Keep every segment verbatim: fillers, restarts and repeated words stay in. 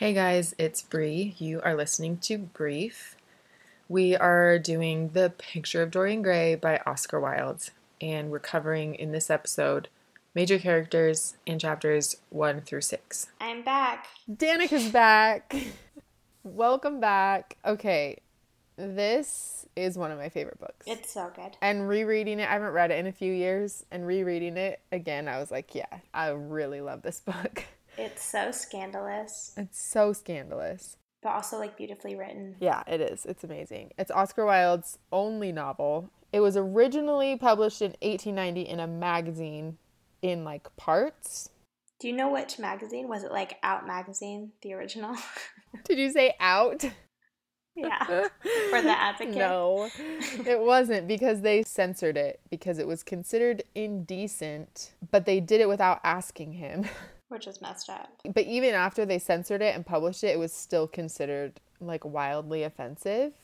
Hey guys, it's Bree. You are listening to Brief. We are doing The Picture of Dorian Gray by Oscar Wilde, and we're covering in this episode major characters in chapters one through six. I'm back. Danica's back. Welcome back. Okay, this is one of my favorite books. It's so good. And rereading it, I haven't read it in a few years, and rereading it again, I was like, yeah, I really love this book. It's so scandalous. It's so scandalous. But also, like, beautifully written. Yeah, it is. It's amazing. It's Oscar Wilde's only novel. It was originally published in eighteen ninety in a magazine in, like, parts. Do you know which magazine? Was it, like, Out Magazine, the original? Did you say Out? Yeah. Or The Advocate? No, it wasn't, because they censored it because it was considered indecent, but they did it without asking him. Which is messed up. But even after they censored it and published it, it was still considered, like, wildly offensive.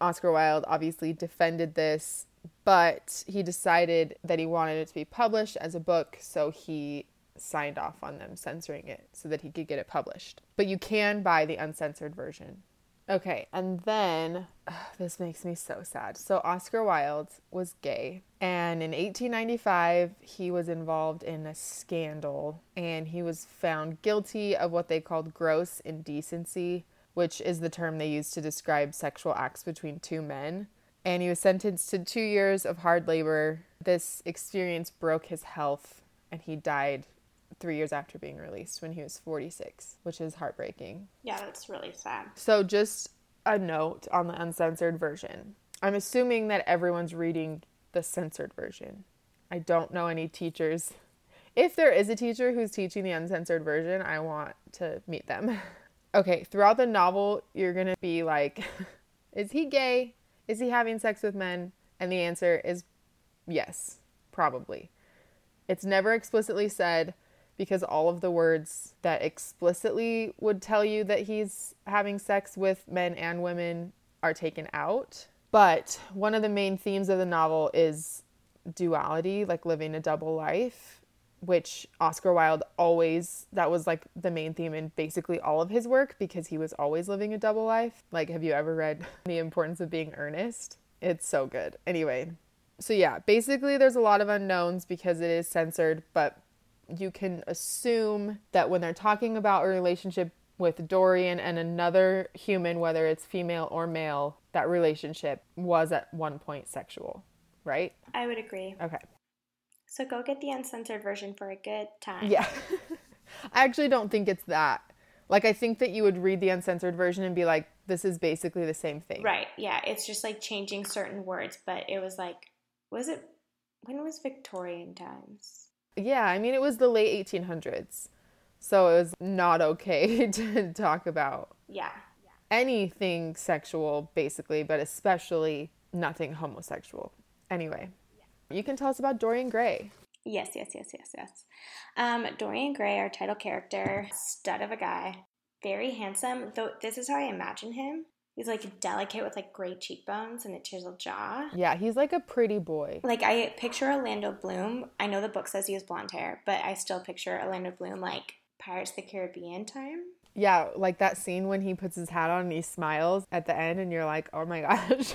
Oscar Wilde obviously defended this, but he decided that he wanted it to be published as a book, so he signed off on them censoring it so that he could get it published. But you can buy the uncensored version. Okay, and then, ugh, this makes me so sad. So Oscar Wilde was gay, and in eighteen ninety-five, he was involved in a scandal, and he was found guilty of what they called gross indecency, which is the term they use to describe sexual acts between two men, and he was sentenced to two years of hard labor. This experience broke his health, and he died three years after being released when he was forty-six, which is heartbreaking. Yeah, that's really sad. So just a note on the uncensored version. I'm assuming that everyone's reading the censored version. I don't know any teachers. If there is a teacher who's teaching the uncensored version, I want to meet them. Okay, throughout the novel, you're going to be like, is he gay? Is he having sex with men? And the answer is yes, probably. It's never explicitly said, because all of the words that explicitly would tell you that he's having sex with men and women are taken out. But one of the main themes of the novel is duality, like living a double life, which Oscar Wilde always, that was like the main theme in basically all of his work, because he was always living a double life. Like, have you ever read The Importance of Being Earnest? It's so good. Anyway, so yeah, basically there's a lot of unknowns because it is censored, but you can assume that when they're talking about a relationship with Dorian and another human, whether it's female or male, that relationship was at one point sexual, right? I would agree. Okay. So go get the uncensored version for a good time. Yeah. I actually don't think it's that. Like, I think that you would read the uncensored version and be like, this is basically the same thing. Right. Yeah. It's just like changing certain words, but it was like, was it, when was Victorian times? Yeah, I mean, it was the late eighteen hundreds, so it was not okay to talk about yeah. yeah anything sexual, basically, but especially nothing homosexual. Anyway, yeah. You can tell us about Dorian Gray. Yes, yes, yes, yes, yes. Um, Dorian Gray, our title character, stud of a guy, very handsome, though this is how I imagine him. He's, like, delicate with, like, gray cheekbones and a chiseled jaw. Yeah, he's, like, a pretty boy. Like, I picture Orlando Bloom. I know the book says he has blonde hair, but I still picture Orlando Bloom, like, Pirates of the Caribbean time. Yeah, like that scene when he puts his hat on and he smiles at the end, and you're like, oh, my gosh,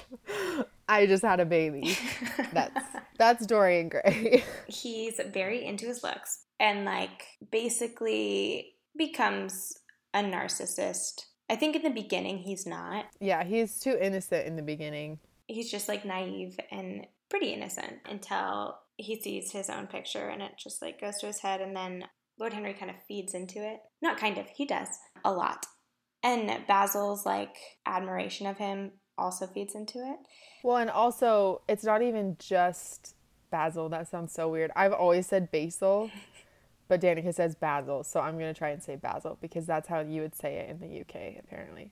I just had a baby. That's that's Dorian Gray. He's very into his looks and, like, basically becomes a narcissist. I think in the beginning he's not. Yeah, he's too innocent in the beginning. He's just, like, naive and pretty innocent until he sees his own picture and it just, like, goes to his head. And then Lord Henry kind of feeds into it. Not kind of, he does. A lot. And Basil's, like, admiration of him also feeds into it. Well, and also, it's not even just Basil. That sounds so weird. I've always said Basil. But Danica says Basil, so I'm going to try and say Basil because that's how you would say it in the U K, apparently.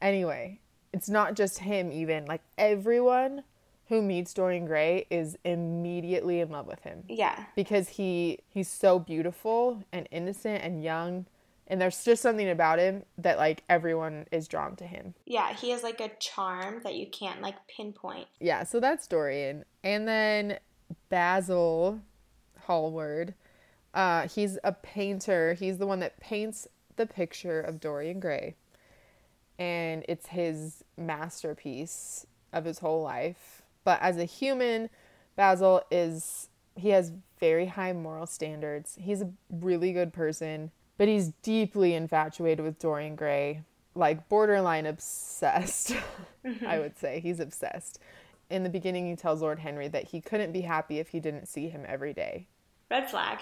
Anyway, it's not just him even. Like, everyone who meets Dorian Gray is immediately in love with him. Yeah. Because he he's so beautiful and innocent and young, and there's just something about him that, like, everyone is drawn to him. Yeah, he has, like, a charm that you can't, like, pinpoint. Yeah, so that's Dorian. And then Basil Hallward. Uh, he's a painter. He's the one that paints The Picture of Dorian Gray, and it's his masterpiece of his whole life. But as a human, Basil is, he has very high moral standards. He's a really good person, but he's deeply infatuated with Dorian Gray, like borderline obsessed, I would say. He's obsessed. In the beginning, he tells Lord Henry that he couldn't be happy if he didn't see him every day. Red flag.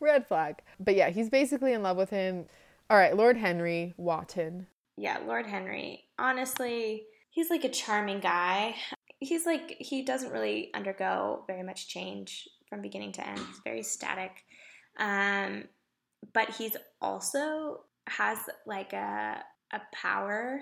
Red flag. But yeah, he's basically in love with him. All right, Lord Henry Wotton. Yeah, Lord Henry. Honestly, he's like a charming guy. He's like, he doesn't really undergo very much change from beginning to end. He's very static. Um, but he's also has like a a power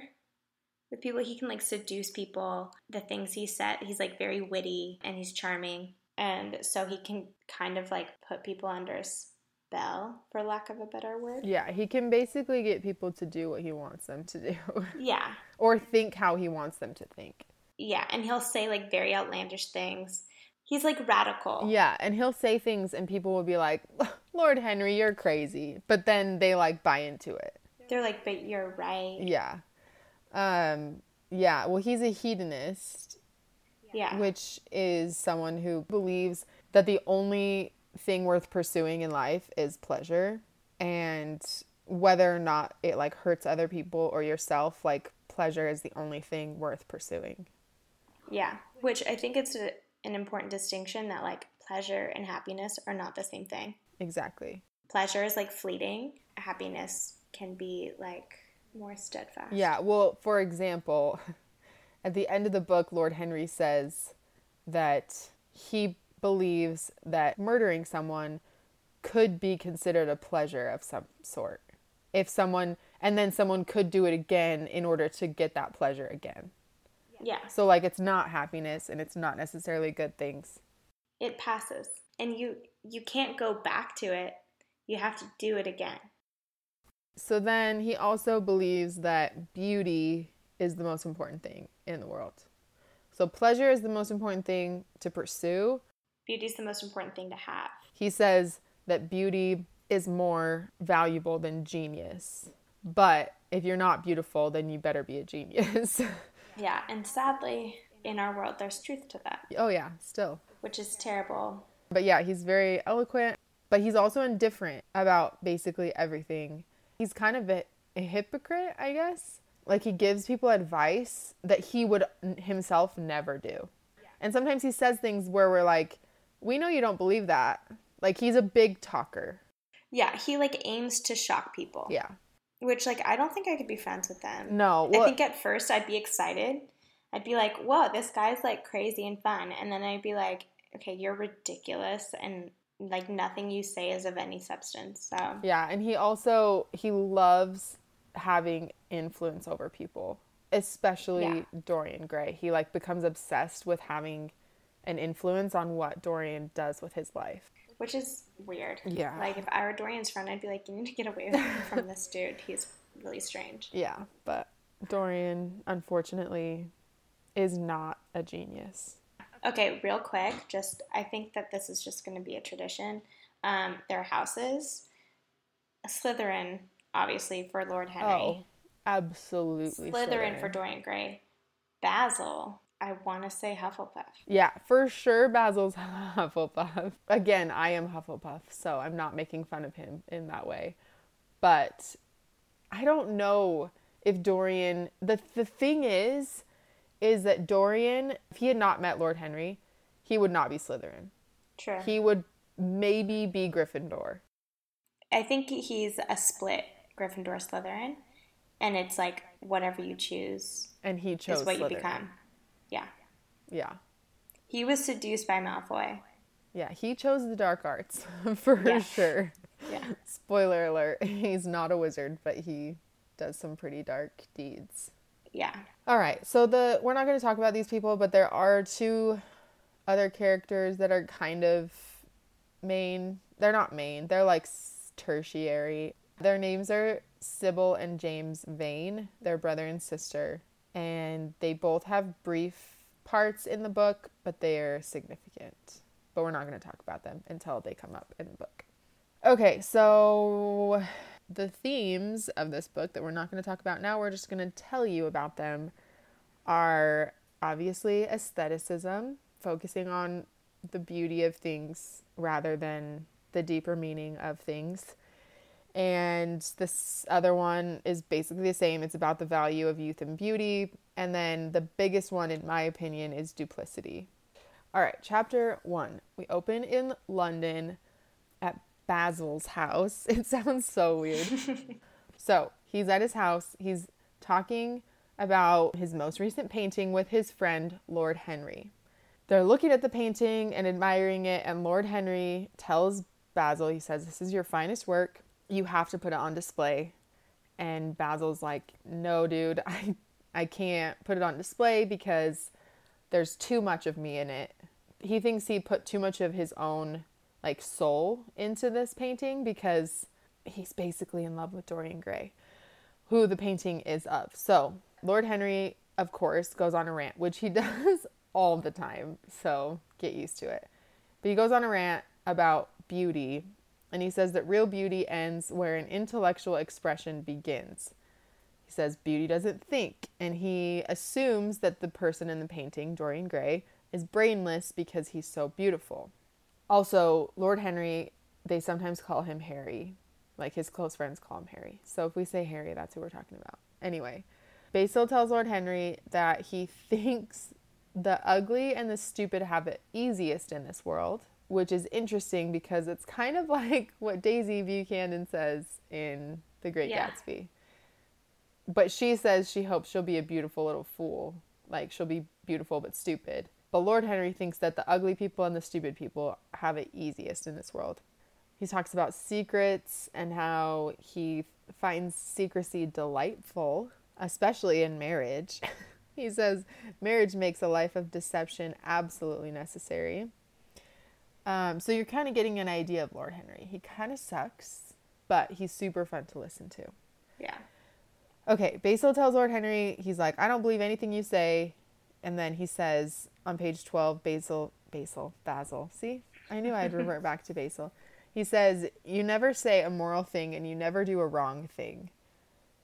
with people. He can like seduce people. The things he said, he's like very witty and he's charming. And so he can kind of like put people under a spell, for lack of a better word. Yeah, he can basically get people to do what he wants them to do. Yeah. Or think how he wants them to think. Yeah, and he'll say like very outlandish things. He's like radical. Yeah, and he'll say things and people will be like, Lord Henry, you're crazy. But then they like buy into it. They're like, but you're right. Yeah. Um, yeah, well, he's a hedonist. Yeah. Which is someone who believes that the only thing worth pursuing in life is pleasure. And whether or not it like hurts other people or yourself, like pleasure is the only thing worth pursuing. Yeah. Which I think it's a, an important distinction that like pleasure and happiness are not the same thing. Exactly. Pleasure is like fleeting. Happiness can be like more steadfast. Yeah. Well, for example... At the end of the book, Lord Henry says that he believes that murdering someone could be considered a pleasure of some sort. If someone, and then someone could do it again in order to get that pleasure again. Yeah. So like it's not happiness and it's not necessarily good things. It passes. And you, you can't go back to it. You have to do it again. So then he also believes that beauty is the most important thing in the world. So pleasure is the most important thing to pursue. Beauty is the most important thing to have. He says that beauty is more valuable than genius. But if you're not beautiful, then you better be a genius. Yeah, and sadly, in our world, there's truth to that. Oh yeah, still. Which is terrible. But yeah, he's very eloquent, but he's also indifferent about basically everything. He's kind of a, a hypocrite, I guess. Like, he gives people advice that he would himself never do. Yeah. And sometimes he says things where we're like, we know you don't believe that. Like, he's a big talker. Yeah, he, like, aims to shock people. Yeah. Which, like, I don't think I could be friends with them. No. Well, I think at first I'd be excited. I'd be like, whoa, this guy's, like, crazy and fun. And then I'd be like, okay, you're ridiculous and... like, nothing you say is of any substance, so. Yeah, and he also, he loves... having influence over people, especially yeah. Dorian Gray. He like becomes obsessed with having an influence on what Dorian does with his life, which is weird. Yeah, like if I were Dorian's friend, I'd be like, you need to get away from this dude. He's really strange. Yeah, but Dorian unfortunately is not a genius. Okay, real quick, just I think that this is just going to be a tradition. Um, their houses, Slytherin. Obviously, for Lord Henry. Oh, absolutely. Slytherin, Slytherin for Dorian Gray. Basil, I want to say Hufflepuff. Yeah, for sure Basil's Hufflepuff. Again, I am Hufflepuff, so I'm not making fun of him in that way. But I don't know if Dorian... The, the thing is, is that Dorian, if he had not met Lord Henry, he would not be Slytherin. True. He would maybe be Gryffindor. I think he's a split... Gryffindor, Slytherin, and it's like whatever you choose, and he chose is what Slytherin. You become. Yeah, yeah. He was seduced by Malfoy. Yeah, he chose the dark arts for yeah. sure. Yeah. Spoiler alert: he's not a wizard, but he does some pretty dark deeds. Yeah. All right, so the we're not going to talk about these people, but there are two other characters that are kind of main. They're not main. They're like tertiary. Their names are Sybil and James Vane. They're brother and sister. And they both have brief parts in the book, but they are significant. But we're not going to talk about them until they come up in the book. Okay, so the themes of this book that we're not going to talk about now, we're just going to tell you about them, are obviously aestheticism, focusing on the beauty of things rather than the deeper meaning of things. And this other one is basically the same. It's about the value of youth and beauty. And then the biggest one, in my opinion, is duplicity. All right, chapter one. We open in London at Basil's house. It sounds so weird. So he's at his house. He's talking about his most recent painting with his friend, Lord Henry. They're looking at the painting and admiring it. And Lord Henry tells Basil, he says, "This is your finest work. You have to put it on display." And Basil's like, "No, dude, I, I can't put it on display because there's too much of me in it." He thinks he put too much of his own, like, soul into this painting because he's basically in love with Dorian Gray, who the painting is of. So Lord Henry, of course, goes on a rant, which he does all the time, so get used to it. But he goes on a rant about beauty, and he says that real beauty ends where an intellectual expression begins. He says beauty doesn't think, and he assumes that the person in the painting, Dorian Gray, is brainless because he's so beautiful. Also, Lord Henry, they sometimes call him Harry. Like, his close friends call him Harry. So if we say Harry, that's who we're talking about. Anyway, Basil tells Lord Henry that he thinks the ugly and the stupid have it easiest in this world, which is interesting because it's kind of like what Daisy Buchanan says in The Great yeah. Gatsby. But she says she hopes she'll be a beautiful little fool. Like, she'll be beautiful but stupid. But Lord Henry thinks that the ugly people and the stupid people have it easiest in this world. He talks about secrets and how he finds secrecy delightful, especially in marriage. He says, marriage makes a life of deception absolutely necessary. Um, so you're kind of getting an idea of Lord Henry. He kind of sucks, but he's super fun to listen to. Yeah. Okay, Basil tells Lord Henry, he's like, "I don't believe anything you say." And then he says on page twelve, Basil, Basil, Basil. See, I knew I'd revert back to Basil. He says, "You never say a moral thing and you never do a wrong thing.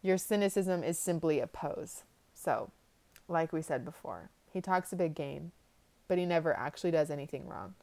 Your cynicism is simply a pose." So, like we said before, he talks a big game, but he never actually does anything wrong.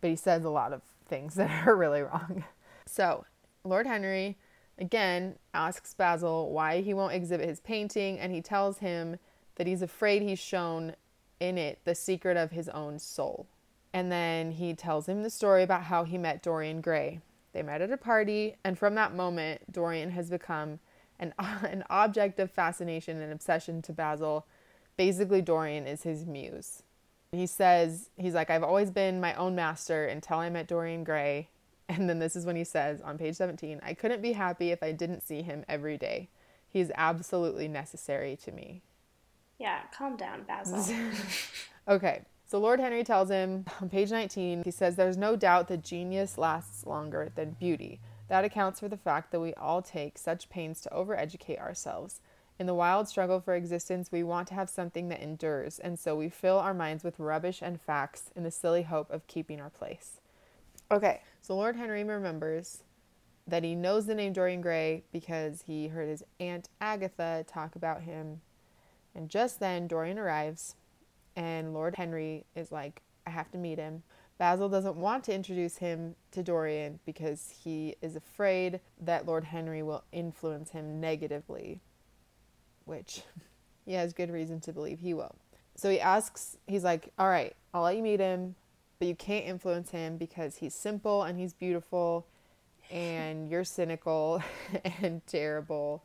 But he says a lot of things that are really wrong. So Lord Henry, again, asks Basil why he won't exhibit his painting, and he tells him that he's afraid he's shown in it the secret of his own soul. And then he tells him the story about how he met Dorian Gray. They met at a party, and from that moment, Dorian has become an, an object of fascination and obsession to Basil. Basically, Dorian is his muse. He says, he's like, "I've always been my own master until I met Dorian Gray." And then this is when he says on page seventeen, "I couldn't be happy if I didn't see him every day. He's absolutely necessary to me." Yeah, calm down, Basil. Okay, so Lord Henry tells him on page nineteen, he says, "There's no doubt that genius lasts longer than beauty. That accounts for the fact that we all take such pains to overeducate ourselves. In the wild struggle for existence, we want to have something that endures, and so we fill our minds with rubbish and facts in the silly hope of keeping our place." Okay, so Lord Henry remembers that he knows the name Dorian Gray because he heard his Aunt Agatha talk about him. And just then, Dorian arrives, and Lord Henry is like, "I have to meet him." Basil doesn't want to introduce him to Dorian because he is afraid that Lord Henry will influence him negatively, which he has good reason to believe he will. So he asks, he's like, "All right, I'll let you meet him, but you can't influence him because he's simple and he's beautiful and you're cynical and terrible,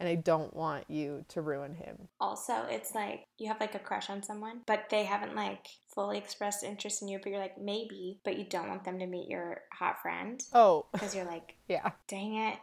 and I don't want you to ruin him." Also, it's like you have like a crush on someone, but they haven't like fully expressed interest in you, but you're like, maybe, but you don't want them to meet your hot friend. Oh. Because you're like, yeah, dang it.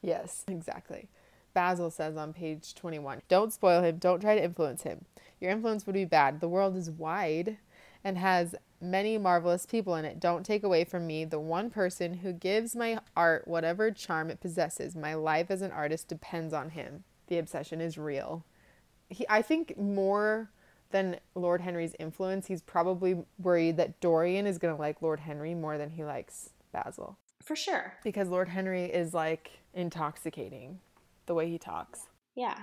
Yes, exactly. Basil says on page twenty-one, "Don't spoil him. Don't try to influence him. Your influence would be bad. The world is wide and has many marvelous people in it. Don't take away from me the one person who gives my art whatever charm it possesses. My life as an artist depends on him. The obsession is real." He, I think more than Lord Henry's influence, he's probably worried that Dorian is going to like Lord Henry more than he likes Basil. For sure. Because Lord Henry is like intoxicating, the way he talks. Yeah.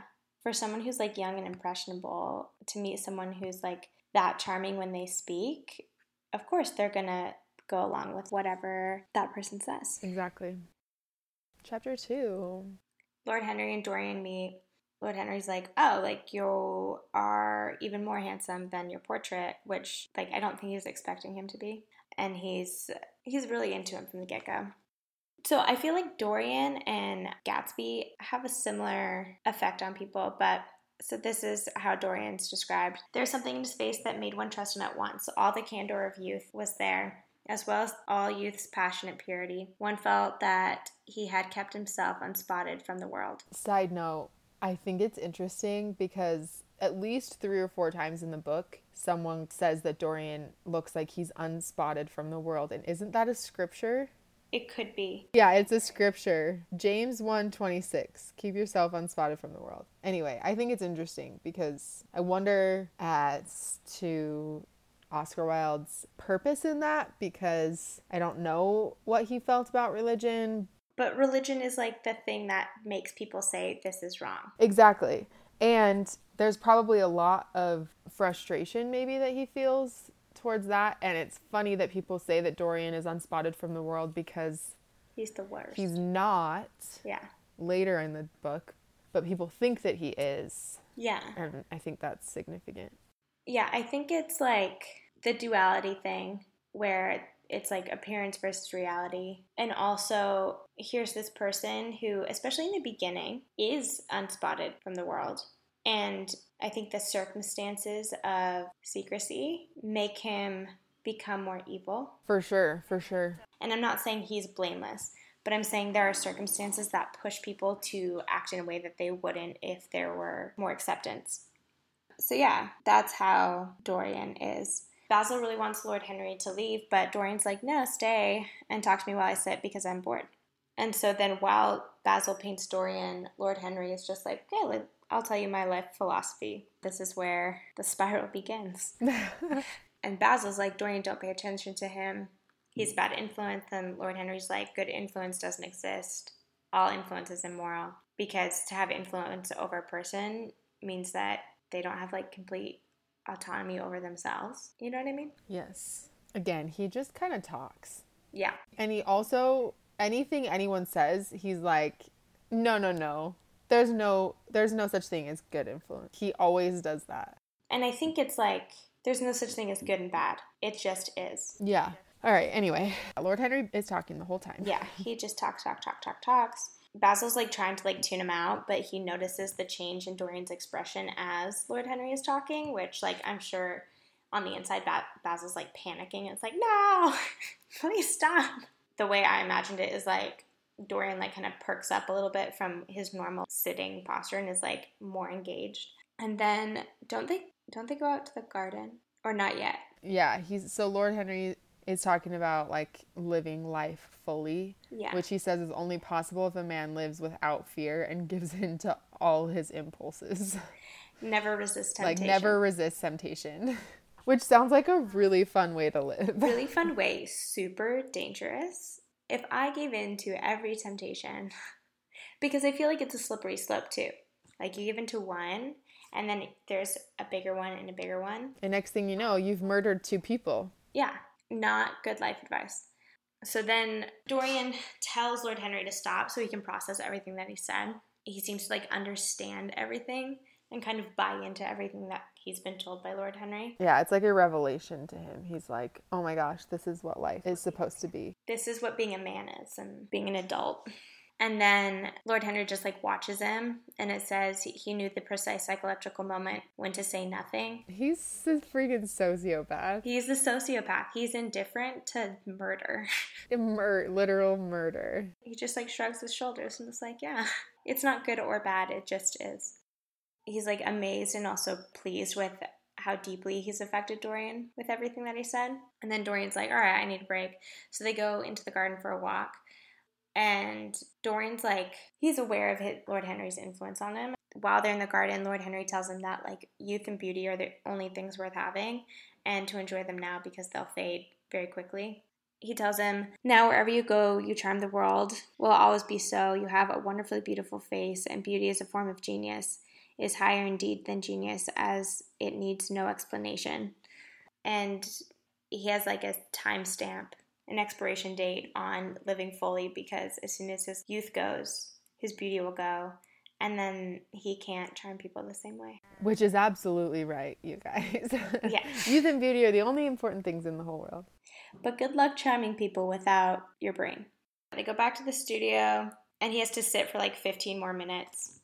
For someone who's, like, young and impressionable, to meet someone who's, like, that charming when they speak, of course they're going to go along with whatever that person says. Exactly. Chapter two. Lord Henry and Dorian meet. Lord Henry's like, oh, like, you are even more handsome than your portrait, which, like, I don't think he's expecting him to be. And he's he's really into him from the get-go. So I feel like Dorian and Gatsby have a similar effect on people, but so this is how Dorian's described. There's something in his face that made one trust him at once. All the candor of youth was there, as well as all youth's passionate purity. One felt that he had kept himself unspotted from the world. Side note, I think it's interesting because at least three or four times in the book, someone says that Dorian looks like he's unspotted from the world. And isn't that a scripture? It could be. Yeah, it's a scripture. James one twenty-six. Keep yourself unspotted from the world. Anyway, I think it's interesting because I wonder as to Oscar Wilde's purpose in that, because I don't know what he felt about religion. But religion is like the thing that makes people say this is wrong. Exactly. And there's probably a lot of frustration maybe that he feels towards that, and it's funny that people say that Dorian is unspotted from the world because he's the worst. He's not. Yeah. Later in the book, but people think that he is. Yeah. And I think that's significant. Yeah, I think it's like the duality thing where it's like appearance versus reality. And also, here's this person who, especially in the beginning, is unspotted from the world. And I think the circumstances of secrecy make him become more evil. For sure, for sure. And I'm not saying he's blameless, but I'm saying there are circumstances that push people to act in a way that they wouldn't if there were more acceptance. So yeah, that's how Dorian is. Basil really wants Lord Henry to leave, but Dorian's like, no, stay and talk to me while I sit because I'm bored. And so then while Basil paints Dorian, Lord Henry is just like, okay, let's I'll tell you my life philosophy. This is where the spiral begins. And Basil's like, Dorian, don't pay attention to him. He's bad influence. And Lord Henry's like, good influence doesn't exist. All influence is immoral. Because to have influence over a person means that they don't have, like, complete autonomy over themselves. You know what I mean? Yes. Again, he just kind of talks. Yeah. And he also, anything anyone says, he's like, no, no, no. There's no there's no such thing as good influence. He always does that. And I think it's like, there's no such thing as good and bad. It just is. Yeah. All right. Anyway, Lord Henry is talking the whole time. Yeah. He just talks, talk, talk, talk, talks. Basil's like trying to like tune him out, but he notices the change in Dorian's expression as Lord Henry is talking, which like I'm sure on the inside ba- Basil's like panicking. It's like, no, please stop. The way I imagined it is like, Dorian, like, kind of perks up a little bit from his normal sitting posture and is, like, more engaged. And then, don't they, don't they go out to the garden? Or not yet? Yeah, he's, so Lord Henry is talking about, like, living life fully. Yeah. Which he says is only possible if a man lives without fear and gives in to all his impulses. Never resist temptation. Like, never resist temptation. Which sounds like a really fun way to live. Really fun way. Super dangerous. If I gave in to every temptation, because I feel like it's a slippery slope too. Like you give in to one and then there's a bigger one and a bigger one. And next thing you know, you've murdered two people. Yeah. Not good life advice. So then Dorian tells Lord Henry to stop so he can process everything that he said. He seems to like understand everything and kind of buy into everything that he's been told by Lord Henry. Yeah, it's like a revelation to him. He's like, oh my gosh, this is what life is supposed to be. This is what being a man is and being an adult. And then Lord Henry just like watches him and it says he knew the precise psychological moment when to say nothing. He's a freaking sociopath. He's a sociopath. He's indifferent to murder. Mur- literal murder. He just like shrugs his shoulders and is like, yeah, it's not good or bad. It just is. He's, like, amazed and also pleased with how deeply he's affected Dorian with everything that he said. And then Dorian's like, all right, I need a break. So they go into the garden for a walk. And Dorian's, like, he's aware of his, Lord Henry's influence on him. While they're in the garden, Lord Henry tells him that, like, youth and beauty are the only things worth having. And to enjoy them now because they'll fade very quickly. He tells him, "Now wherever you go, you charm the world. Will always be so. You have a wonderfully beautiful face, and beauty is a form of genius. It is higher indeed than genius, as it needs no explanation." And he has like a timestamp, an expiration date on living fully, because as soon as his youth goes, his beauty will go. And then he can't charm people the same way. Which is absolutely right, you guys. Yeah. Youth and beauty are the only important things in the whole world. But good luck charming people without your brain. They go back to the studio, and he has to sit for like fifteen more minutes.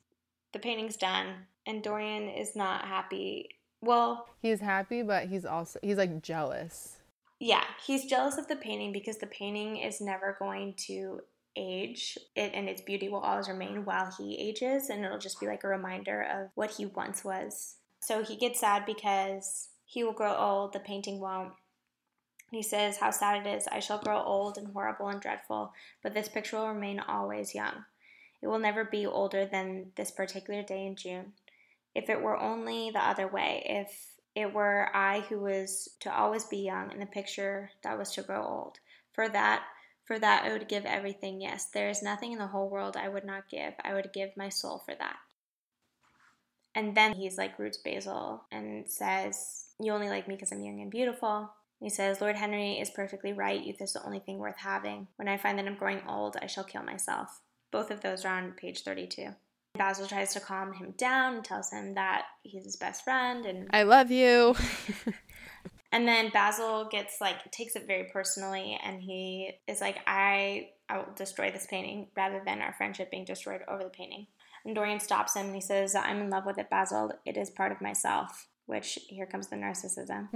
The painting's done, and Dorian is not happy. Well, he's happy, but he's also, he's like jealous. Yeah, he's jealous of the painting because the painting is never going to age, it and its beauty will always remain while he ages, and it'll just be like a reminder of what he once was. So he gets sad because he will grow old, the painting won't. He says, "How sad it is. I shall grow old and horrible and dreadful, but this picture will remain always young. It will never be older than this particular day in June. If it were only the other way, if it were I who was to always be young and the picture that was to grow old. For that, For that I would give everything, yes. There is nothing in the whole world I would not give. I would give my soul for that." And then he's like roots Basil and says, "You only like me because I'm young and beautiful." He says, "Lord Henry is perfectly right. Youth is the only thing worth having. When I find that I'm growing old, I shall kill myself." Both of those are on page thirty-two. Basil tries to calm him down and tells him that he's his best friend. And I love you. And then Basil gets, like, takes it very personally, and he is like, I, I will destroy this painting rather than our friendship being destroyed over the painting. And Dorian stops him, and he says, "I'm in love with it, Basil. It is part of myself," which, here comes the narcissism.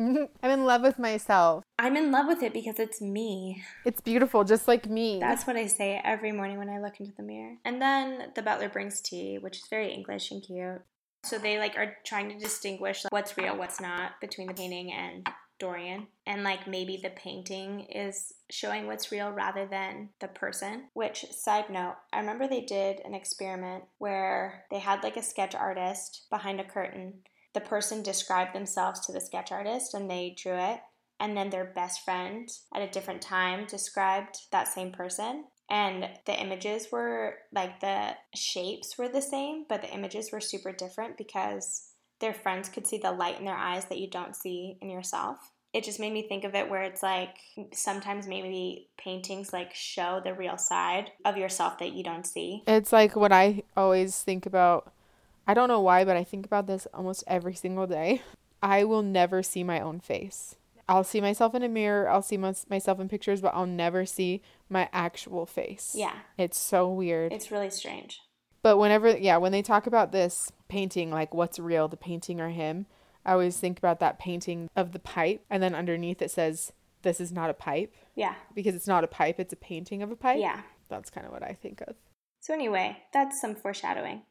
I'm in love with myself. I'm in love with it because it's me. It's beautiful, just like me. That's what I say every morning when I look into the mirror. And then the butler brings tea, which is very English and cute. So they, like, are trying to distinguish, like, what's real, what's not, between the painting and Dorian, and like maybe the painting is showing what's real rather than the person. Which, side note, I remember they did an experiment where they had like a sketch artist behind a curtain. The person described themselves to the sketch artist and they drew it, and then their best friend at a different time described that same person, and the images were like, the shapes were the same, but the images were super different because their friends could see the light in their eyes that you don't see in yourself. It just made me think of it where it's like sometimes maybe paintings like show the real side of yourself that you don't see. It's like what I always think about. I don't know why, but I think about this almost every single day. I will never see my own face. I'll see myself in a mirror. I'll see my- myself in pictures, but I'll never see my actual face. Yeah. It's so weird. It's really strange. But whenever, yeah, when they talk about this painting, like what's real, the painting or him, I always think about that painting of the pipe. And then underneath it says, "This is not a pipe." Yeah. Because it's not a pipe, it's a painting of a pipe. Yeah. That's kind of what I think of. So anyway, that's some foreshadowing.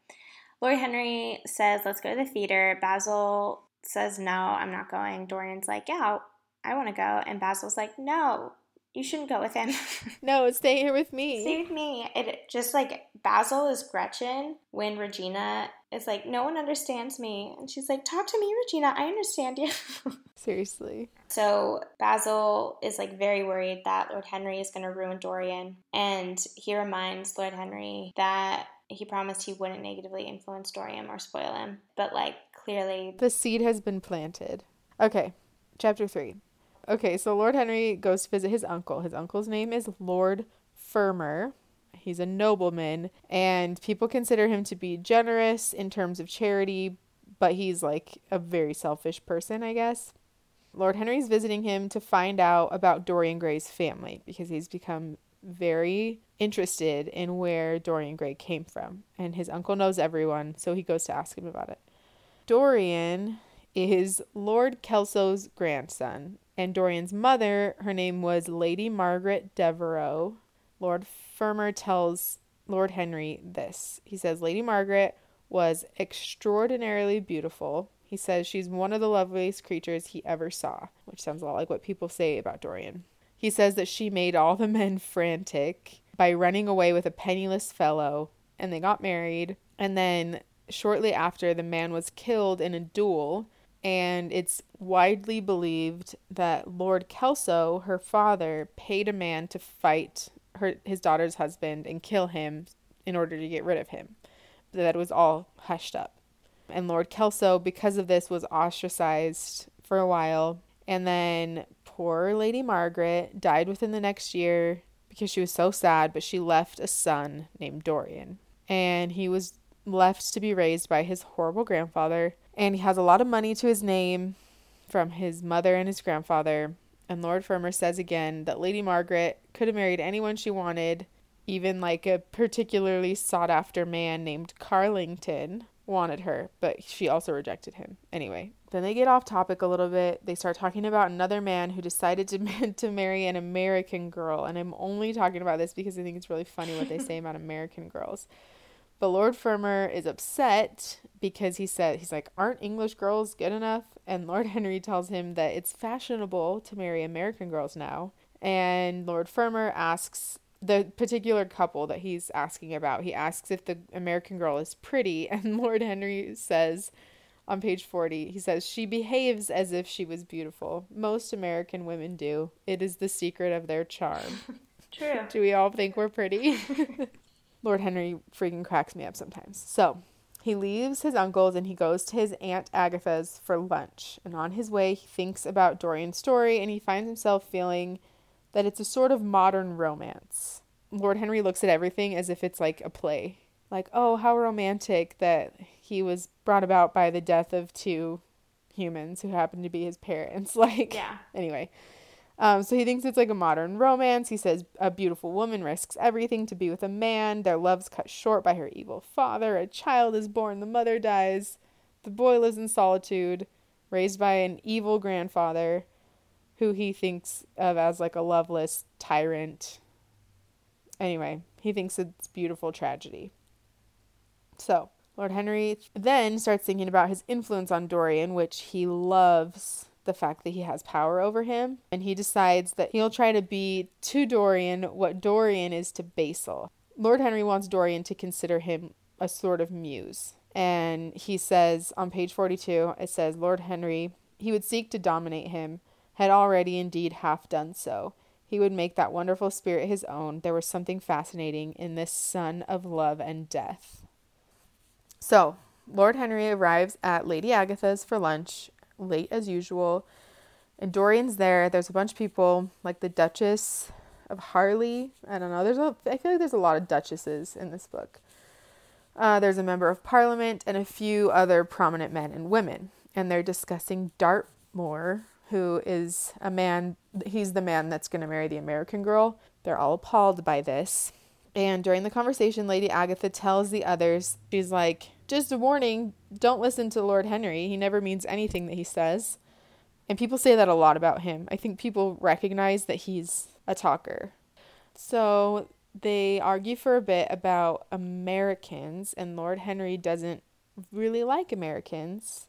Lord Henry says, "Let's go to the theater." Basil says, "No, I'm not going." Dorian's like, "Yeah, I want to go." And Basil's like, "No. You shouldn't go with him." No, stay here with me. Stay with me. It just like Basil is Gretchen when Regina is like, "No one understands me." And she's like, "Talk to me, Regina. I understand you." Seriously. So Basil is like very worried that Lord Henry is going to ruin Dorian. And he reminds Lord Henry that he promised he wouldn't negatively influence Dorian or spoil him. But like clearly. The seed has been planted. Okay. Chapter three. Okay, so Lord Henry goes to visit his uncle. His uncle's name is Lord Fermor. He's a nobleman, and people consider him to be generous in terms of charity, but he's like a very selfish person, I guess. Lord Henry's visiting him to find out about Dorian Gray's family because he's become very interested in where Dorian Gray came from, and his uncle knows everyone, so he goes to ask him about it. Dorian is Lord Kelso's grandson. And Dorian's mother, her name was Lady Margaret Devereux. Lord Fermor tells Lord Henry this. He says, "Lady Margaret was extraordinarily beautiful." He says, "She's one of the loveliest creatures he ever saw," which sounds a lot like what people say about Dorian. He says that she made all the men frantic by running away with a penniless fellow, and they got married. And then shortly after, the man was killed in a duel. and it's widely believed that Lord Kelso, her father, paid a man to fight her his daughter's husband and kill him in order to get rid of him. But that was all hushed up. And Lord Kelso, because of this, was ostracized for a while. And then poor Lady Margaret died within the next year because she was so sad, but she left a son named Dorian. And he was left to be raised by his horrible grandfather. And he has a lot of money to his name from his mother and his grandfather. And Lord Fermor says again that Lady Margaret could have married anyone she wanted, even like a particularly sought-after man named Carlington wanted her, but she also rejected him. Anyway, then they get off topic a little bit. They start talking about another man who decided to to marry an American girl, and I'm only talking about this because I think it's really funny what they say about American girls. But Lord Fermor is upset because he said, he's like, aren't English girls good enough? And Lord Henry tells him that it's fashionable to marry American girls now. And Lord Fermor asks the particular couple that he's asking about, he asks if the American girl is pretty, and Lord Henry says on page forty, he says, she behaves as if she was beautiful. Most American women do. It is the secret of their charm. True. Do we all think we're pretty? Lord Henry freaking cracks me up sometimes. So he leaves his uncle's and he goes to his Aunt Agatha's for lunch. And on his way, he thinks about Dorian's story and he finds himself feeling that it's a sort of modern romance. Lord Henry looks at everything as if it's like a play. Like, oh, how romantic that he was brought about by the death of two humans who happened to be his parents. Like, yeah. Anyway. Um, so he thinks it's like a modern romance. He says, a beautiful woman risks everything to be with a man. Their love's cut short by her evil father. A child is born. The mother dies. The boy lives in solitude, raised by an evil grandfather, who he thinks of as like a loveless tyrant. Anyway, he thinks it's beautiful tragedy. So Lord Henry then starts thinking about his influence on Dorian, which he loves the fact that he has power over him. And he decides that he'll try to be to Dorian what Dorian is to Basil. Lord Henry wants Dorian to consider him a sort of muse. And he says on page forty-two, it says, Lord Henry, he would seek to dominate him, had already indeed half done so. He would make that wonderful spirit his own. There was something fascinating in this son of love and death. So, Lord Henry arrives at Lady Agatha's for lunch, late as usual, and Dorian's there. There's a bunch of people, like the Duchess of Harley. I don't know. There's a, I feel like there's a lot of duchesses in this book. Uh, there's a member of Parliament and a few other prominent men and women, and they're discussing Dartmoor, who is a man, he's the man that's going to marry the American girl. They're all appalled by this. And during the conversation, Lady Agatha tells the others, she's like, just a warning, don't listen to Lord Henry. He never means anything that he says. And people say that a lot about him. I think people recognize that he's a talker. So they argue for a bit about Americans, and Lord Henry doesn't really like Americans,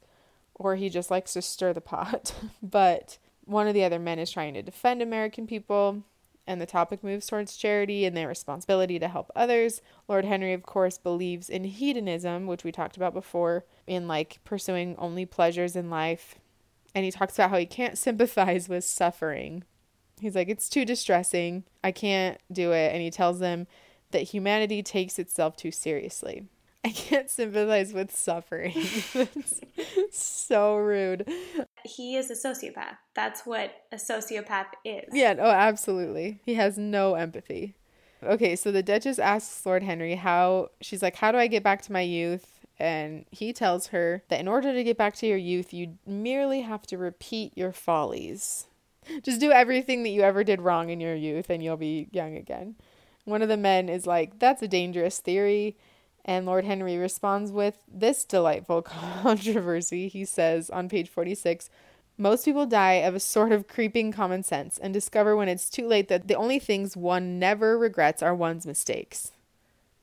or he just likes to stir the pot. But one of the other men is trying to defend American people, and the topic moves towards charity and their responsibility to help others. Lord Henry, of course, believes in hedonism, which we talked about before, in like pursuing only pleasures in life. And he talks about how he can't sympathize with suffering. He's like, it's too distressing. I can't do it. And he tells them that humanity takes itself too seriously. I can't sympathize with suffering. That's so rude. He is a sociopath. That's what a sociopath is. Yeah, oh, absolutely. He has no empathy. Okay, so the Duchess asks Lord Henry how, she's like, how do I get back to my youth? And he tells her that in order to get back to your youth, you merely have to repeat your follies. Just do everything that you ever did wrong in your youth and you'll be young again. One of the men is like, that's a dangerous theory. And Lord Henry responds with this delightful controversy. He says on page forty-six, most people die of a sort of creeping common sense and discover when it's too late that the only things one never regrets are one's mistakes.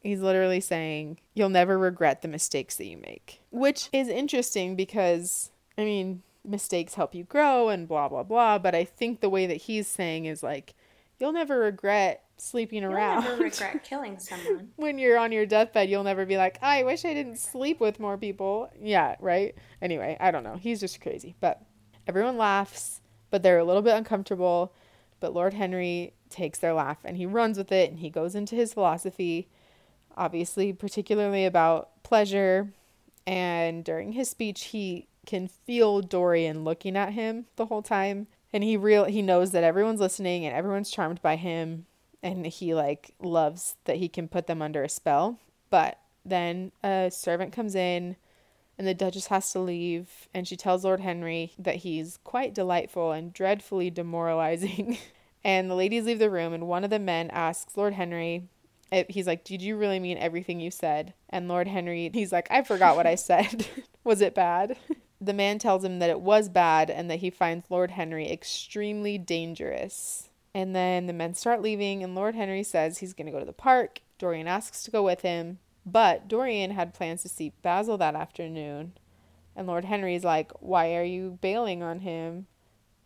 He's literally saying you'll never regret the mistakes that you make, which is interesting because, I mean, mistakes help you grow and blah, blah, blah. But I think the way that he's saying is like, you'll never regret sleeping you'll around. You'll never regret killing someone. When you're on your deathbed, you'll never be like, I wish I didn't sleep with more people. Yeah, right? Anyway, I don't know. He's just crazy. But everyone laughs, but they're a little bit uncomfortable. But Lord Henry takes their laugh and he runs with it, and he goes into his philosophy, obviously, particularly about pleasure. And during his speech, he can feel Dorian looking at him the whole time. And he real he knows that everyone's listening and everyone's charmed by him. And he, like, loves that he can put them under a spell. But then a servant comes in, and the Duchess has to leave. And she tells Lord Henry that he's quite delightful and dreadfully demoralizing. And the ladies leave the room, and one of the men asks Lord Henry, if, he's like, did you really mean everything you said? And Lord Henry, he's like, I forgot what I said. Was it bad? The man tells him that it was bad, and that he finds Lord Henry extremely dangerous. And then the men start leaving, and Lord Henry says he's going to go to the park. Dorian asks to go with him, but Dorian had plans to see Basil that afternoon. And Lord Henry's like, why are you bailing on him?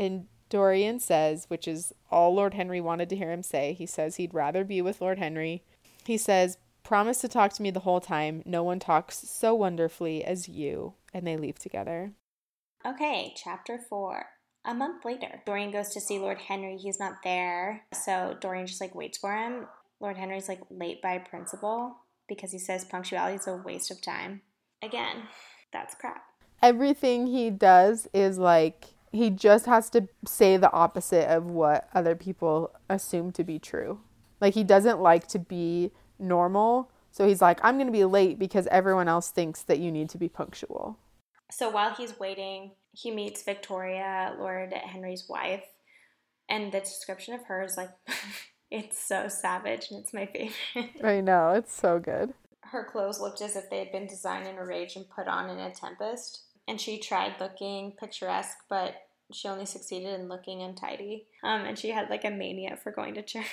And Dorian says, which is all Lord Henry wanted to hear him say, he says he'd rather be with Lord Henry. He says, promise to talk to me the whole time. No one talks so wonderfully as you. And they leave together. Okay, chapter four. A month later, Dorian goes to see Lord Henry. He's not there. So Dorian just, like, waits for him. Lord Henry's, like, late by principle because he says punctuality is a waste of time. Again, that's crap. Everything he does is, like, he just has to say the opposite of what other people assume to be true. Like, he doesn't like to be normal. So he's like, I'm going to be late because everyone else thinks that you need to be punctual. So while he's waiting, he meets Victoria, Lord Henry's wife, and the description of her is, like, it's so savage, and it's my favorite. I know, it's so good. Her clothes looked as if they had been designed in a rage and put on in a tempest, and she tried looking picturesque, but she only succeeded in looking untidy, um, and she had, like, a mania for going to church.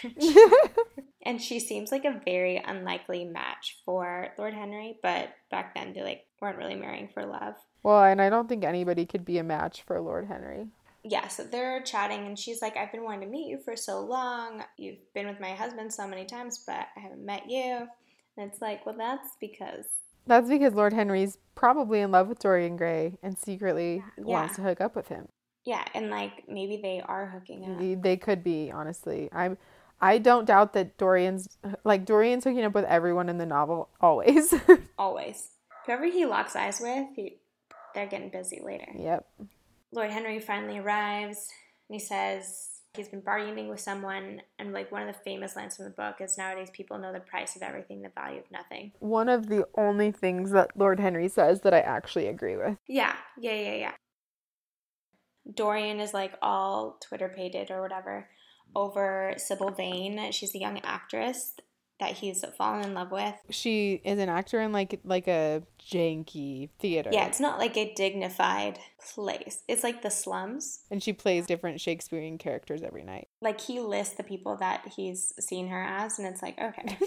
And she seems like a very unlikely match for Lord Henry, but back then they, like, weren't really marrying for love. Well, and I don't think anybody could be a match for Lord Henry. Yeah, so they're chatting, and she's like, I've been wanting to meet you for so long. You've been with my husband so many times, but I haven't met you. And it's like, well, that's because... That's because Lord Henry's probably in love with Dorian Gray and secretly yeah. wants to hook up with him. Yeah, and, like, maybe they are hooking up. They, they could be, honestly. I'm... I don't doubt that Dorian's, like, Dorian's hooking up with everyone in the novel, always. Always. Whoever he locks eyes with, he, they're getting busy later. Yep. Lord Henry finally arrives, and he says he's been bargaining with someone, and, like, one of the famous lines from the book is, nowadays people know the price of everything, the value of nothing. One of the only things that Lord Henry says that I actually agree with. Yeah, yeah, yeah, yeah. Dorian is, like, all Twitter-pated or whatever over Sybil Vane. She's a young actress that he's fallen in love with. She is an actor in, like, like a janky theater. Yeah, it's not like a dignified place. It's like the slums. And she plays different Shakespearean characters every night. Like, he lists the people that he's seen her as, and it's like, okay.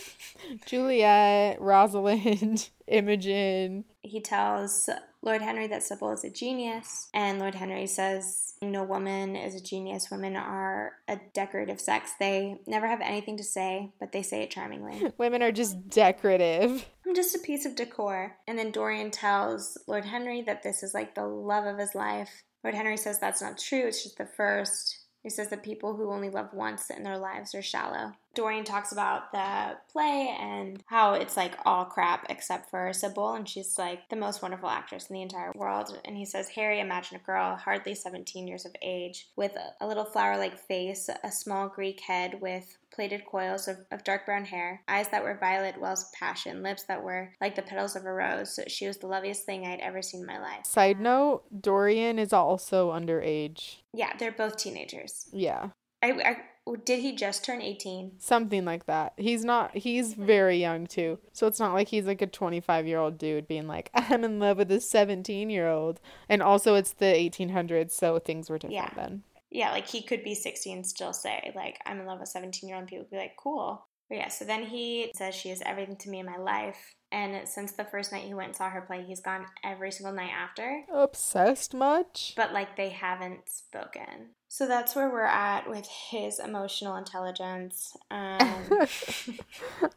Juliet, Rosalind, Imogen. He tells Lord Henry that Sybil is a genius, and Lord Henry says, no woman is a genius. Women are a decorative sex. They never have anything to say, but they say it charmingly. Women are just decorative. I'm just a piece of decor. And then Dorian tells Lord Henry that this is, like, the love of his life. Lord Henry says that's not true. It's just the first. He says that people who only love once in their lives are shallow. Dorian talks about the play and how it's, like, all crap except for Sybil, and she's, like, the most wonderful actress in the entire world. And he says, Harry, imagine a girl hardly seventeen years of age with a little flower-like face, a small Greek head with plaited coils of, of dark brown hair, eyes that were violet wells of passion, lips that were like the petals of a rose. She was the loveliest thing I'd ever seen in my life. Side note, Dorian is also underage. Yeah, they're both teenagers. Yeah. I, I did he just turn eighteen? Something like that. He's not, he's very young too. So it's not like he's like a twenty-five year old dude being like, I'm in love with a seventeen year old. And also it's the eighteen hundreds. So things were different yeah. then. Yeah. Like he could be sixteen and still say like, I'm in love with a seventeen year old and people would be like, cool. But yeah. So then he says she is everything to me in my life. And since the first night he went and saw her play, he's gone every single night after. Obsessed much? But like they haven't spoken. So that's where we're at with his emotional intelligence. Um,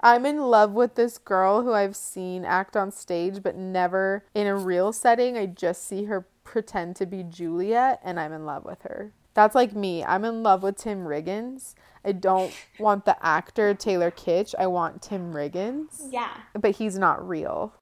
I'm in love with this girl who I've seen act on stage, but never in a real setting. I just see her pretend to be Juliet, and I'm in love with her. That's like me. I'm in love with Tim Riggins. I don't want the actor Taylor Kitsch. I want Tim Riggins. Yeah. But he's not real.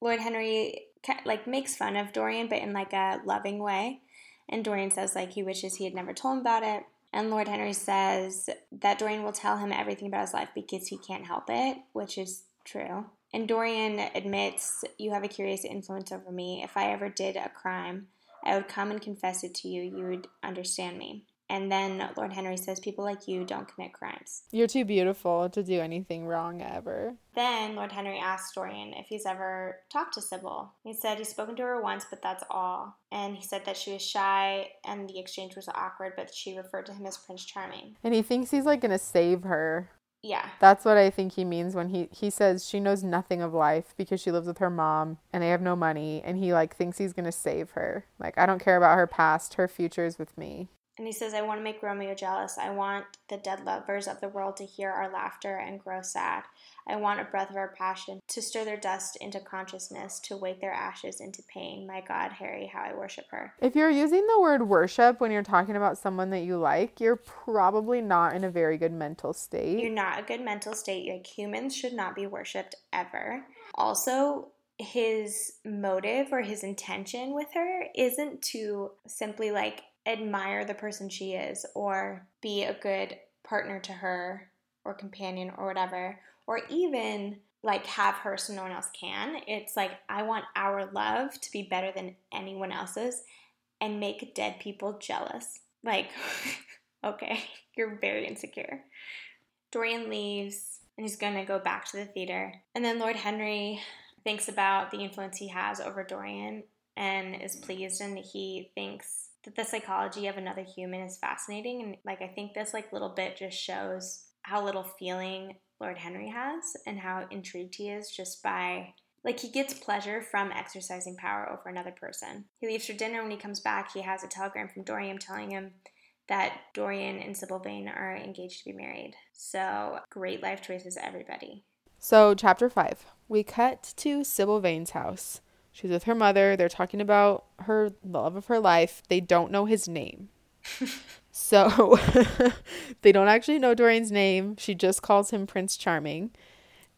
Lord Henry, like, makes fun of Dorian, but in, like, a loving way. And Dorian says, like, he wishes he had never told him about it. And Lord Henry says that Dorian will tell him everything about his life because he can't help it, which is true. And Dorian admits, "You have a curious influence over me. If I ever did a crime, I would come and confess it to you. You would understand me." And then Lord Henry says, "People like you don't commit crimes. You're too beautiful to do anything wrong ever." Then Lord Henry asked Dorian if he's ever talked to Sybil. He said he's spoken to her once, but that's all. And he said that she was shy and the exchange was awkward, but she referred to him as Prince Charming. And he thinks he's, like, going to save her. Yeah. That's what I think he means when he, he says she knows nothing of life because she lives with her mom and they have no money. And he, like, thinks he's going to save her. Like, I don't care about her past. Her future is with me. And he says, "I want to make Romeo jealous. I want the dead lovers of the world to hear our laughter and grow sad. I want a breath of our passion to stir their dust into consciousness, to wake their ashes into pain. My God, Harry, how I worship her." If you're using the word worship when you're talking about someone that you like, you're probably not in a very good mental state. You're not a good mental state. Like, humans should not be worshipped ever. Also, his motive or his intention with her isn't to simply, like, admire the person she is or be a good partner to her or companion or whatever, or even, like, have her so no one else can. It's like, I want our love to be better than anyone else's and make dead people jealous. Like, okay, you're very insecure. Dorian leaves and he's gonna go back to the theater, and then Lord Henry thinks about the influence he has over Dorian and is pleased, and he thinks that the psychology of another human is fascinating. And, like, I think this, like, little bit just shows how little feeling Lord Henry has and how intrigued he is just by, like, he gets pleasure from exercising power over another person. He leaves for dinner. When he comes back, he has a telegram from Dorian telling him that Dorian and Sybil Vane are engaged to be married. So, great life choices, everybody. So, chapter five. We cut to Sybil Vane's house. She's with her mother. They're talking about her love of her life. They don't know his name. So they don't actually know Dorian's name. She just calls him Prince Charming.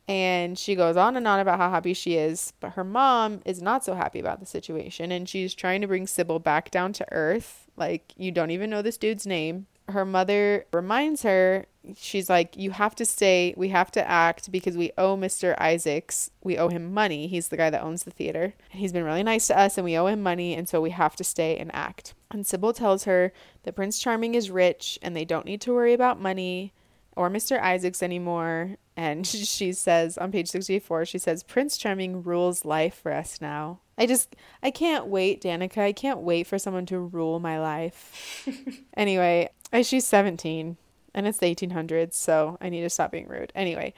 And she goes on and on about how happy she is. But her mom is not so happy about the situation. And she's trying to bring Sybil back down to earth. Like, you don't even know this dude's name. Her mother reminds her, she's like, you have to stay, we have to act because we owe Mister Isaacs, we owe him money. He's the guy that owns the theater. And he's been really nice to us and we owe him money, and so we have to stay and act. And Sybil tells her that Prince Charming is rich and they don't need to worry about money or Mister Isaacs anymore. And she says, on page sixty-four, she says, "Prince Charming rules life for us now." I just, I can't wait, Danica. I can't wait for someone to rule my life. Anyway, she's seventeen and it's the eighteen hundreds, so I need to stop being rude. Anyway,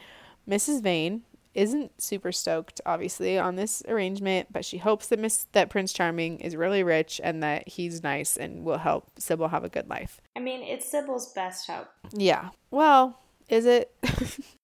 Missus Vane isn't super stoked, obviously, on this arrangement, but she hopes that Miss that Prince Charming is really rich and that he's nice and will help Sybil have a good life. I mean, it's Sybil's best hope. Yeah. Well, is it?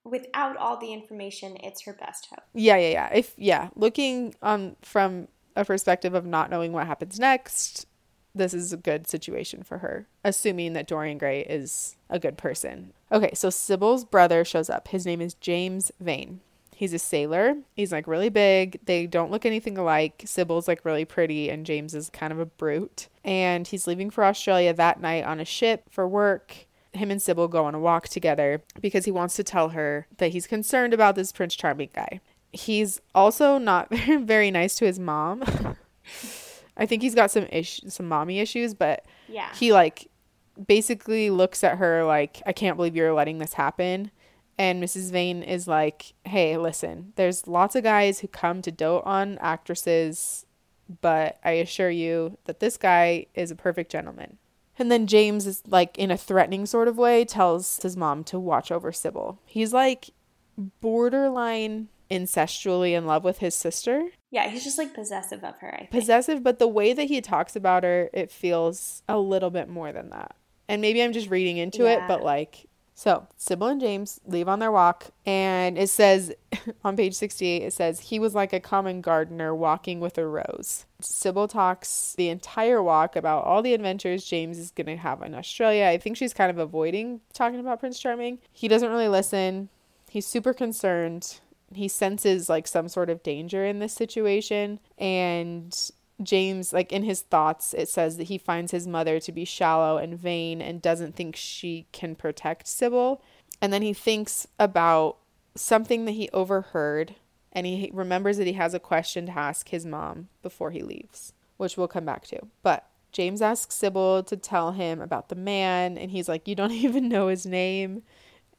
Without all the information, it's her best hope. Yeah, yeah, yeah. If yeah, looking um from a perspective of not knowing what happens next, this is a good situation for her, assuming that Dorian Gray is a good person. Okay, so Sybil's brother shows up. His name is James Vane. He's a sailor. He's, like, really big. They don't look anything alike. Sybil's, like, really pretty, and James is kind of a brute. And he's leaving for Australia that night on a ship for work. Him and Sybil go on a walk together because he wants to tell her that he's concerned about this Prince Charming guy. He's also not very nice to his mom. I think he's got some issues, some mommy issues, but yeah. He, like, basically looks at her like, I can't believe you're letting this happen. And Missus Vane is like, hey, listen, there's lots of guys who come to dote on actresses, but I assure you that this guy is a perfect gentleman. And then James is, like, in a threatening sort of way, tells his mom to watch over Sybil. He's, like, borderline incestually in love with his sister. Yeah, he's just, like, possessive of her, I think. Possessive, but the way that he talks about her, it feels a little bit more than that. And maybe I'm just reading into yeah. it, but like, so Sybil and James leave on their walk, and it says on page sixty-eight, it says, he was like a common gardener walking with a rose. Sybil talks the entire walk about all the adventures James is going to have in Australia. I think she's kind of avoiding talking about Prince Charming. He doesn't really listen. He's super concerned. He senses like some sort of danger in this situation. And James, like in his thoughts, it says that he finds his mother to be shallow and vain and doesn't think she can protect Sybil. And then he thinks about something that he overheard, and he remembers that he has a question to ask his mom before he leaves, which we'll come back to. But James asks Sybil to tell him about the man, and he's like, you don't even know his name.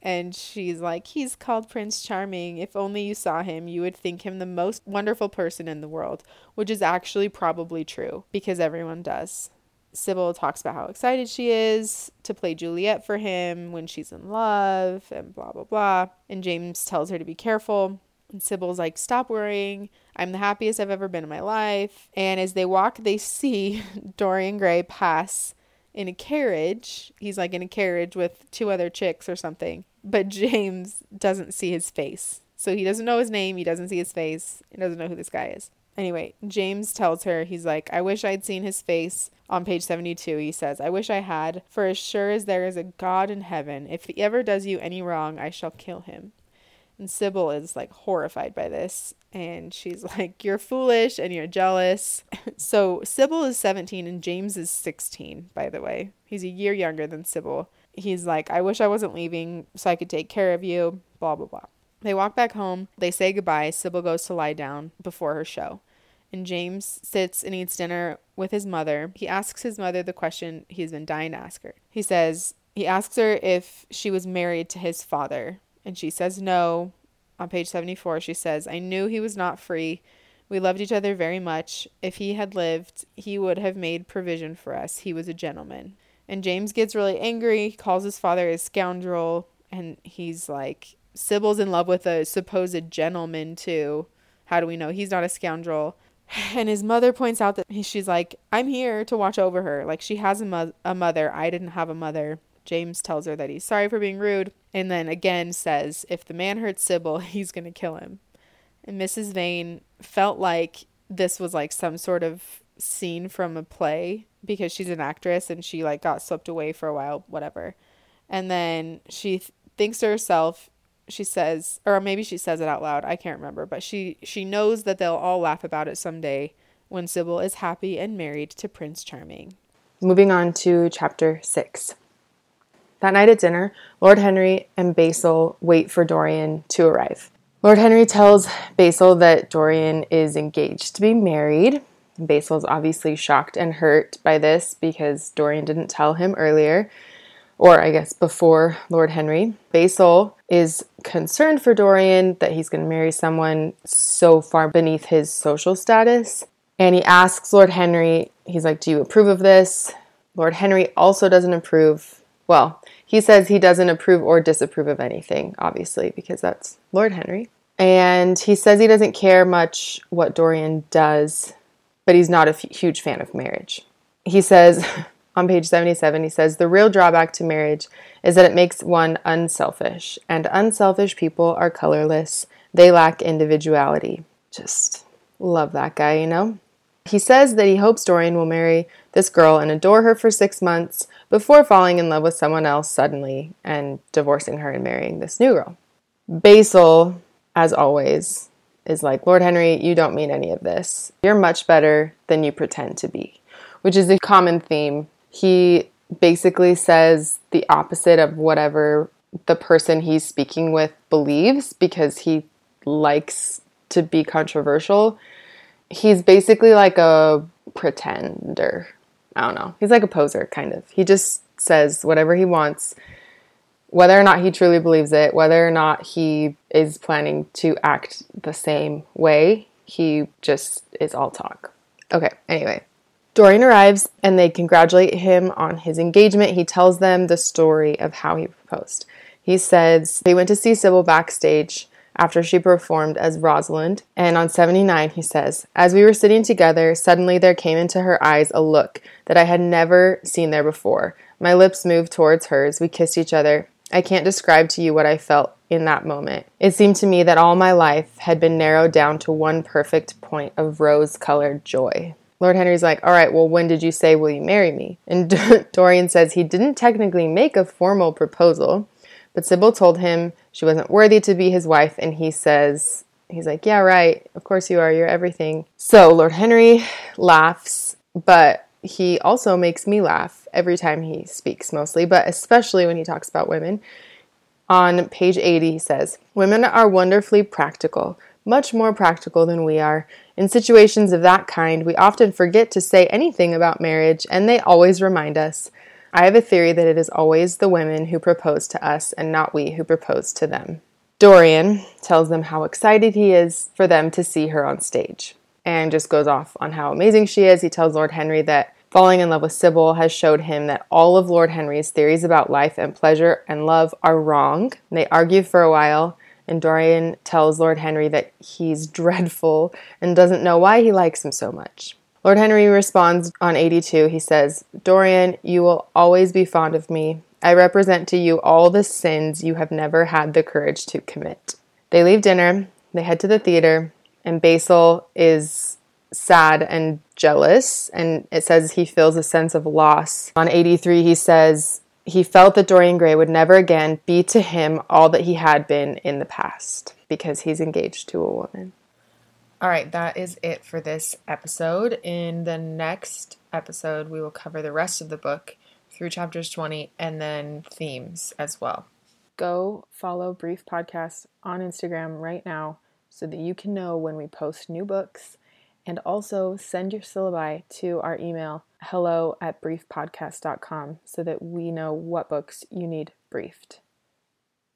And she's like, he's called Prince Charming. If only you saw him, you would think him the most wonderful person in the world, which is actually probably true because everyone does. Sybil talks about how excited she is to play Juliet for him when she's in love and blah, blah, blah. And James tells her to be careful. And Sybil's like, stop worrying. I'm the happiest I've ever been in my life. And as they walk, they see Dorian Gray pass in a carriage. He's like in a carriage with two other chicks or something. But James doesn't see his face. So he doesn't know his name. He doesn't see his face. He doesn't know who this guy is. Anyway, James tells her, he's like, I wish I'd seen his face. On page seventy-two, he says, I wish I had, for as sure as there is a God in heaven, if he ever does you any wrong, I shall kill him. And Sybil is like horrified by this. And she's like, you're foolish and you're jealous. So Sybil is seventeen and James is sixteen, by the way. He's a year younger than Sybil. He's like, I wish I wasn't leaving so I could take care of you, blah, blah, blah. They walk back home. They say goodbye. Sybil goes to lie down before her show. And James sits and eats dinner with his mother. He asks his mother the question he's been dying to ask her. He says, he asks her if she was married to his father. And she says no. On page seventy-four, she says, I knew he was not free. We loved each other very much. If he had lived, he would have made provision for us. He was a gentleman. And James gets really angry. He calls his father a scoundrel. And he's like, Sybil's in love with a supposed gentleman too. How do we know he's not a scoundrel? And his mother points out that she's like, I'm here to watch over her. Like, she has a, mo- a mother. I didn't have a mother. James tells her that he's sorry for being rude. And then again says, if the man hurts Sybil, he's going to kill him. And Missus Vane felt like this was like some sort of scene from a play, because she's an actress and she like got swept away for a while, whatever. And then she th- thinks to herself, she says, or maybe she says it out loud, I can't remember, but she she knows that they'll all laugh about it someday when Sybil is happy and married to Prince Charming. Moving on to chapter six. That night at dinner, Lord Henry and Basil wait for Dorian to arrive. Lord Henry tells Basil that Dorian is engaged to be married. Basil's obviously shocked and hurt by this because Dorian didn't tell him earlier, or I guess before Lord Henry. Basil is concerned for Dorian that he's going to marry someone so far beneath his social status. And he asks Lord Henry, he's like, do you approve of this? Lord Henry also doesn't approve. Well, he says he doesn't approve or disapprove of anything, obviously, because that's Lord Henry. And he says he doesn't care much what Dorian does, but he's not a f- huge fan of marriage. He says, on page seventy-seven, he says, the real drawback to marriage is that it makes one unselfish, and unselfish people are colorless. They lack individuality. Just love that guy, you know? He says that he hopes Dorian will marry this girl and adore her for six months before falling in love with someone else suddenly and divorcing her and marrying this new girl. Basil, as always, is like, Lord Henry, you don't mean any of this. You're much better than you pretend to be, which is a common theme. He basically says the opposite of whatever the person he's speaking with believes because he likes to be controversial. He's basically like a pretender. I don't know. He's like a poser, kind of. He just says whatever he wants, whether or not he truly believes it, whether or not he is planning to act the same way. He just is all talk. Okay, anyway. Dorian arrives and they congratulate him on his engagement. He tells them the story of how he proposed. He says they went to see Sybil backstage after she performed as Rosalind, and on seventy-nine he says, "As we were sitting together, suddenly there came into her eyes a look that I had never seen there before. My lips moved towards hers. We kissed each other. I can't describe to you what I felt in that moment. It seemed to me that all my life had been narrowed down to one perfect point of rose-colored joy." Lord Henry's like, all right, well, when did you say, will you marry me? And D- Dorian says he didn't technically make a formal proposal, but Sybil told him she wasn't worthy to be his wife, and he says, he's like, yeah, right, of course you are, you're everything. So Lord Henry laughs, but he also makes me laugh every time he speaks mostly, but especially when he talks about women. On page eighty, he says, "Women are wonderfully practical, much more practical than we are. In situations of that kind, we often forget to say anything about marriage, and they always remind us. I have a theory that it is always the women who propose to us and not we who propose to them." Dorian tells them how excited he is for them to see her on stage and just goes off on how amazing she is. He tells Lord Henry that falling in love with Sybil has showed him that all of Lord Henry's theories about life and pleasure and love are wrong. And they argue for a while, and Dorian tells Lord Henry that he's dreadful and doesn't know why he likes him so much. Lord Henry responds on eighty-two. He says, "Dorian, you will always be fond of me. I represent to you all the sins you have never had the courage to commit." They leave dinner, they head to the theater, and Basil is sad and jealous, and it says he feels a sense of loss. On eighty-three, he says he felt that Dorian Gray would never again be to him all that he had been in the past because he's engaged to a woman. All right, that is it for this episode. In the next episode, we will cover the rest of the book through chapters twenty and then themes as well. Go follow Brief Podcast on Instagram right now so that you can know when we post new books, and also send your syllabi to our email hello at briefpodcast dot com so that we know what books you need briefed.